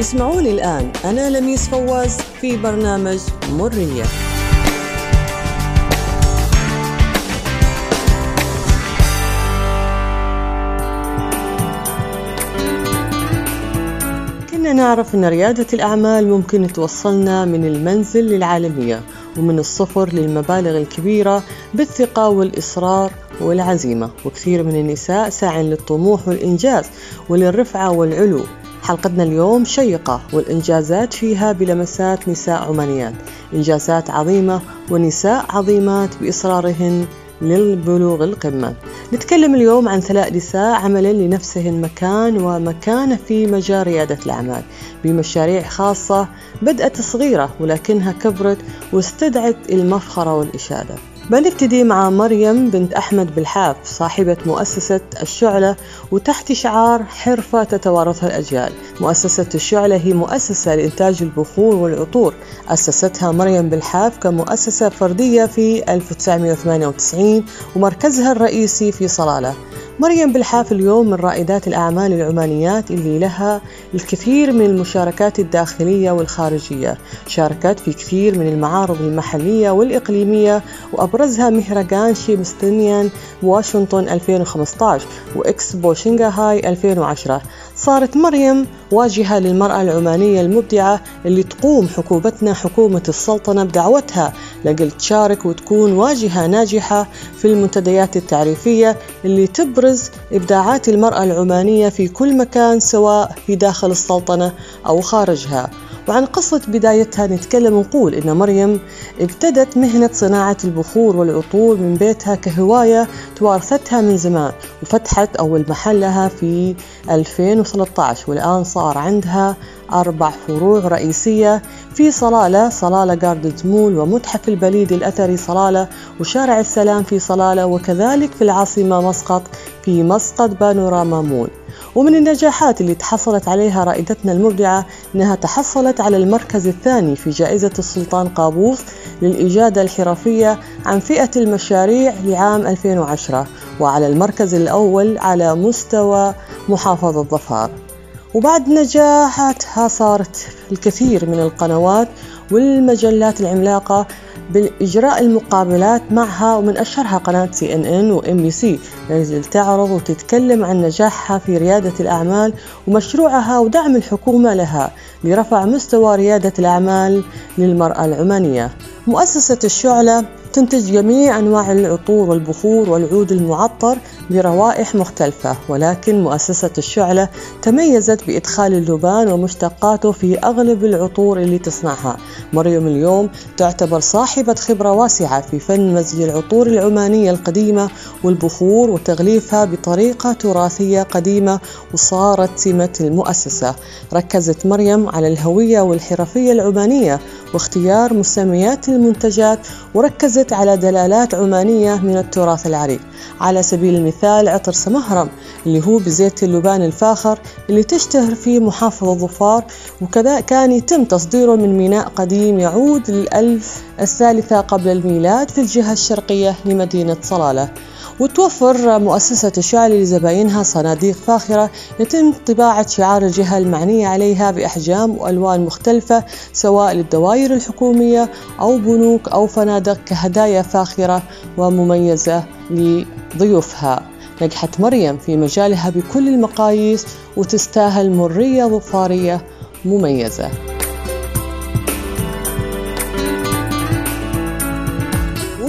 اسمعوني الآن أنا لميس فواز في برنامج مرية. كنا نعرف أن ريادة الأعمال ممكن توصلنا من المنزل للعالمية ومن الصفر للمبالغ الكبيرة بالثقة والإصرار والعزيمة، وكثير من النساء ساعٍ للطموح والإنجاز وللرفعة والعلو. حلقتنا اليوم شيقة والإنجازات فيها بلمسات نساء عمانيات، إنجازات عظيمة ونساء عظيمات بإصرارهن للبلوغ القمة. نتكلم اليوم عن 3 نساء عملا لنفسهن مكان ومكانة في مجال ريادة الأعمال بمشاريع خاصة بدأت صغيرة ولكنها كبرت واستدعت المفخرة والإشادة. بنبتدي مع مريم بنت أحمد بالحاف صاحبة مؤسسة الشعلة، وتحت شعار حرفة تتوارثها الأجيال. مؤسسة الشعلة هي مؤسسة لإنتاج البخور والعطور، أسستها مريم بالحاف كمؤسسة فردية في 1998 ومركزها الرئيسي في صلالة. مريم بالحاف اليوم من رائدات الأعمال العمانيات اللي لها الكثير من المشاركات الداخلية والخارجية، شاركت في كثير من المعارض المحلية والإقليمية وأبرزها مهرجان سميثسونيان واشنطن 2015 وإكسبو شنغهاي 2010. صارت مريم واجهة للمرأة العمانية المبدعة اللي تقوم حكومتنا حكومة السلطنة بدعوتها لقل تشارك وتكون واجهة ناجحة في المنتديات التعريفية اللي تبرز إبداعات المرأة العمانية في كل مكان سواء في داخل السلطنة أو خارجها. وعن قصة بدايتها نتكلم ونقول إن مريم ابتدت مهنة صناعة البخور والعطور من بيتها كهواية توارثتها من زمان، وفتحت أول محل لها في 2013 والآن صار عندها 4 فروع رئيسية في صلالة، صلالة جاردنز مول ومتحف البليد الأثري صلالة وشارع السلام في صلالة، وكذلك في العاصمة مسقط في مسقط بانوراما مول. ومن النجاحات اللي تحصلت عليها رائدتنا المبدعة أنها تحصلت على المركز 2 في جائزة السلطان قابوس للإجادة الحرفية عن فئة المشاريع لعام 2010 وعلى المركز 1 على مستوى محافظة ظفار. وبعد نجاحاتها صارت الكثير من القنوات والمجلات العملاقة بالإجراء المقابلات معها، ومن أشهرها قناة CNN و MBC لتعرض وتتكلم عن نجاحها في ريادة الأعمال ومشروعها ودعم الحكومة لها لرفع مستوى ريادة الأعمال للمرأة العمانية. مؤسسة الشعلة تنتج جميع أنواع العطور والبخور والعود المعطر بروائح مختلفة، ولكن مؤسسة الشعلة تميزت بإدخال اللبان ومشتقاته في أغلب العطور اللي تصنعها. مريم اليوم تعتبر صاحبة خبرة واسعة في فن مزج العطور العمانية القديمة والبخور وتغليفها بطريقة تراثية قديمة وصارت سمة المؤسسة. ركزت مريم على الهوية والحرفية العمانية واختيار مسميات المنتجات، وركزت على دلالات عمانية من التراث العريق، على سبيل المثال عطر سمهرم اللي هو بزيت اللبان الفاخر اللي تشتهر فيه محافظة ظفار، وكذا كان يتم تصديره من ميناء قديم يعود لل1000 قبل الميلاد في الجهة الشرقية لمدينة صلالة. وتوفر مؤسسة الشعلة لزبائنها صناديق فاخرة يتم طباعة شعار الجهة المعنية عليها بأحجام وألوان مختلفة سواء للدوائر الحكومية أو بنوك أو فنادق كهدايا فاخرة ومميزة لضيوفها. نجحت مريم في مجالها بكل المقاييس وتستاهل مرية ظفارية مميزة.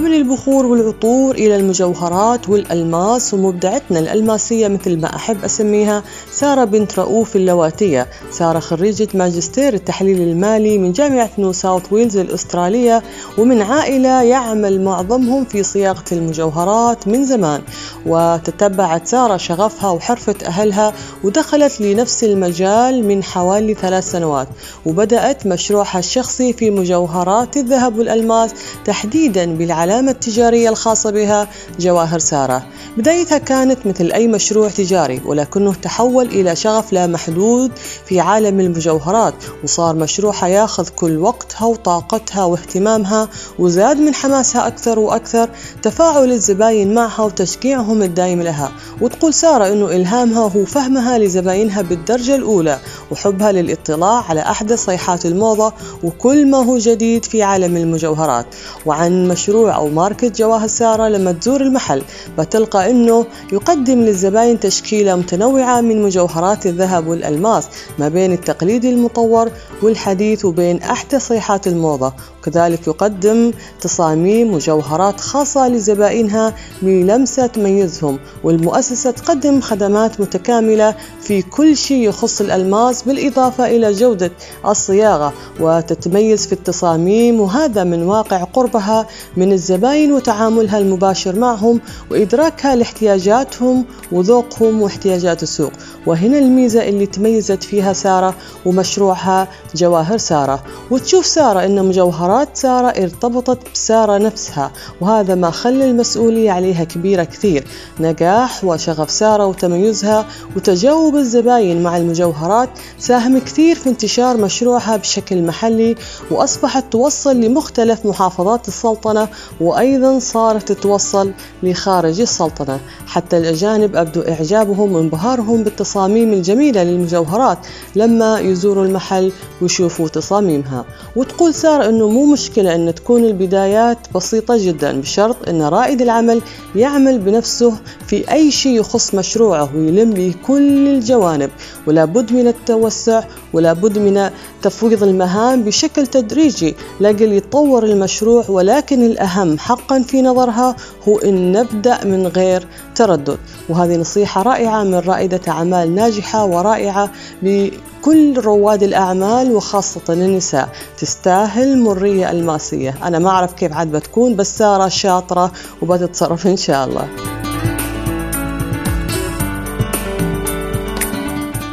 من البخور والعطور إلى المجوهرات والألماس، ومبدعتنا الألماسية مثل ما أحب أسميها ساره بنت رؤوف اللواتيه. ساره خريجة ماجستير التحليل المالي من جامعة نو ساوث ويلز الأسترالية، ومن عائلة يعمل معظمهم في صياغة المجوهرات من زمان، وتتبعت ساره شغفها وحرفة أهلها ودخلت لنفس المجال من حوالي 3 سنوات، وبدأت مشروعها الشخصي في مجوهرات الذهب والألماس تحديدا بالعلامة العلامة التجارية الخاصة بها جواهر سارة. بدايتها كانت مثل أي مشروع تجاري، ولكنه تحول إلى شغف لا محدود في عالم المجوهرات، وصار مشروعها ياخذ كل وقتها وطاقتها واهتمامها، وزاد من حماسها أكثر وأكثر تفاعل الزباين معها وتشجيعهم الدائم لها. وتقول سارة إنه إلهامها هو فهمها لزباينها بالدرجة الأولى، وحبها للاطلاع على أحدث صيحات الموضة وكل ما هو جديد في عالم المجوهرات. وعن مشروع أو ماركة جواهر سارة، لما تزور المحل بتلقى إنه يقدم للزباين تشكيلة متنوعة من مجوهرات الذهب والألماس، ما بين التقليدي المطور والحديث وبين أحدث صيحات الموضة. وكذلك يقدم تصاميم وجوهرات خاصة لزبائنها للمسة تميزهم. والمؤسسة تقدم خدمات متكاملة في كل شيء يخص الألماس، بالإضافة إلى جودة الصياغة، وتتميز في التصاميم، وهذا من واقع قربها من الزبائن وتعاملها المباشر معهم وإدراكها لاحتياجاتهم وذوقهم واحتياجات السوق. وهنا الميزة اللي تميزت فيها سارة ومشروعها جواهر سارة. وتشوف سارة إن مجوهرات سارة ارتبطت بسارة نفسها، وهذا ما خلى المسؤولية عليها كبيرة كثير. نجاح وشغف سارة وتميزها وتجاوب الزباين مع المجوهرات ساهم كثير في انتشار مشروعها بشكل محلي، وأصبحت توصل لمختلف محافظات السلطنة، وأيضا صارت توصل لخارج السلطنة. حتى الأجانب أبدوا إعجابهم وانبهارهم بالتصاميم الجميلة للمجوهرات لما يزوروا المحل ويشوفوا تصاميمها. وتقول سارة أنه مو مشكلة أن تكون البدايات بسيطة جدا، بشرط أن رائد العمل يعمل بنفسه في أي شيء يخص مشروعه ويلم به كل الجوانب، ولا بد من التوسع ولا بد من تفويض المهام بشكل تدريجي لكي يتطور المشروع. ولكن الأهم حقا في نظرها هو أن نبدأ من غير تردد. وهذه نصيحة رائعة من رائدة أعمال ناجحة ورائعة بكل رواد الأعمال وخاصة النساء. تستاهل مرية ألماسية. أنا ما أعرف كيف عاد بتكون، بس سارة شاطرة وبتتصرف إن شاء الله.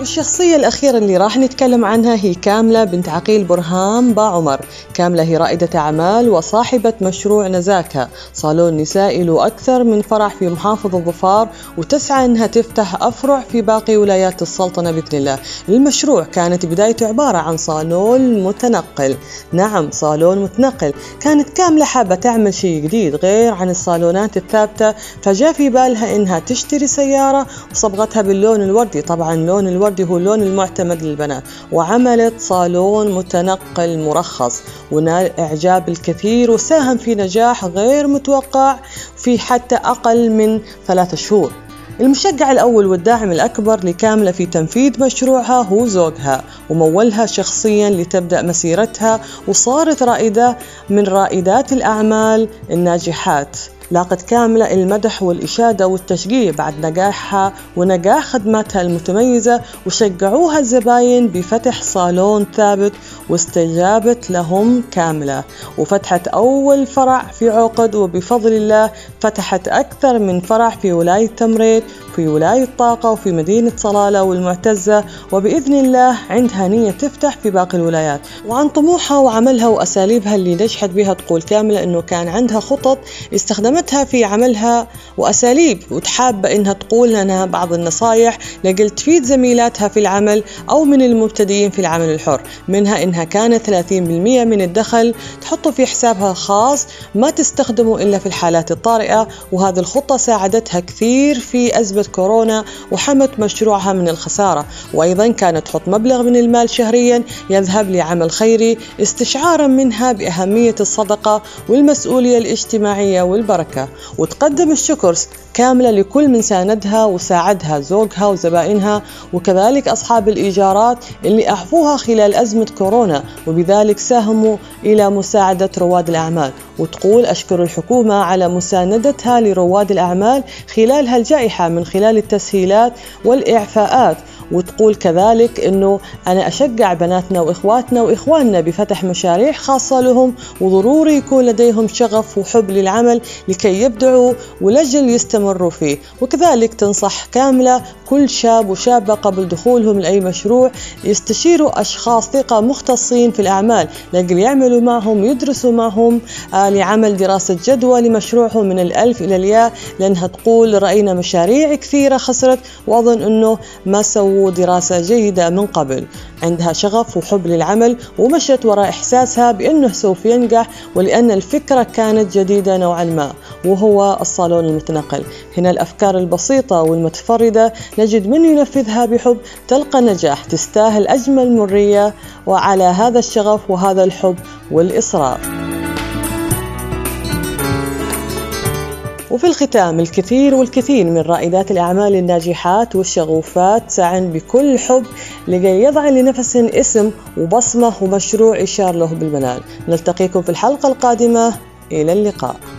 الشخصية الأخيرة اللي راح نتكلم عنها هي كامله بنت عقيل برهان باعمر. كامله هي رائدة أعمال وصاحبة مشروع نزاكه، صالون نسائي له أكثر من فرع في محافظة ظفار، وتسعى أنها تفتح أفرع في باقي ولايات السلطنة بإذن الله. المشروع كانت بدايته عبارة عن صالون متنقل. نعم، صالون متنقل. كانت كامله حابة تعمل شيء جديد غير عن الصالونات الثابتة، فجاء في بالها أنها تشتري سيارة، وصبغتها باللون الوردي. طبعا لون الوردي هو اللون المعتمد للبنات، وعملت صالون متنقل مرخص ونال إعجاب الكثير، وساهم في نجاح غير متوقع في حتى أقل من 3 شهور. المشجع الأول والداعم الأكبر لكاملة في تنفيذ مشروعها هو زوجها، ومولها شخصيا لتبدأ مسيرتها، وصارت رائدة من رائدات الأعمال الناجحات. لاقت كاملة المدح والإشادة والتشجيع بعد نجاحها ونجاح خدماتها المتميزة، وشجعوها الزباين بفتح صالون ثابت، واستجابت لهم كاملة وفتحت أول فرع في عقد، وبفضل الله فتحت أكثر من فرع في ولاية تمريد، في ولاية طاقة، وفي مدينة صلالة والمعتزة، وبإذن الله عندها نية تفتح في باقي الولايات. وعن طموحها وعملها وأساليبها اللي نجحت بها، تقول كاملة أنه كان عندها خطط استخدمتها في عملها وأساليب، وتحابة إنها تقول لنا بعض النصايح لقل تفيد زميلاتها في العمل أو من المبتدئين في العمل الحر. منها إنها كانت 30% من الدخل تحطه في حسابها الخاص، ما تستخدمه إلا في الحالات الطارئة، وهذه الخطة ساعدتها كثير في أزمة كورونا وحمت مشروعها من الخسارة. وأيضا كانت تحط مبلغ من المال شهريا يذهب لعمل خيري، استشعارا منها بأهمية الصدقة والمسؤولية الاجتماعية والبركة. وتقدم الشكر كاملة لكل من ساندها وساعدها، زوجها وزبائنها، وكذلك أصحاب الإيجارات اللي أعفوها خلال أزمة كورونا، وبذلك ساهموا إلى مساعدة رواد الأعمال. وتقول أشكر الحكومة على مساندتها لرواد الأعمال خلال هالجائحة من خلال التسهيلات والإعفاءات، وتقول كذلك أنه أنا أشجع بناتنا وإخواتنا وإخواننا بفتح مشاريع خاصة لهم، وضروري يكون لديهم شغف وحب للعمل لكي يبدعوا ولجل يستمروا فيه. وكذلك تنصح كاملة كل شاب وشابة قبل دخولهم لأي مشروع يستشيروا أشخاص ثقة مختصين في الأعمال لأجل يعملوا معهم يدرسوا معهم لعمل دراسة جدوى لمشروعهم من الألف إلى الياء، لأنها تقول رأينا مشاريع كثيرة خسرت وأظن أنه ما سووا دراسة جيدة من قبل. عندها شغف وحب للعمل ومشت وراء إحساسها بأنه سوف ينجح ولأن الفكرة كانت جديدة نوعا ما، وهو الصالون المتنقل. هنا الأفكار البسيطة والمتفردة نجد من ينفذها بحب تلقى نجاح، تستاهل أجمل مرية وعلى هذا الشغف وهذا الحب والإصرار. وفي الختام، الكثير والكثير من رائدات الأعمال الناجحات والشغوفات سعن بكل حب لكي يضع لنفسهم اسم وبصمة ومشروع يشار له بالمنال. نلتقيكم في الحلقة القادمة، إلى اللقاء.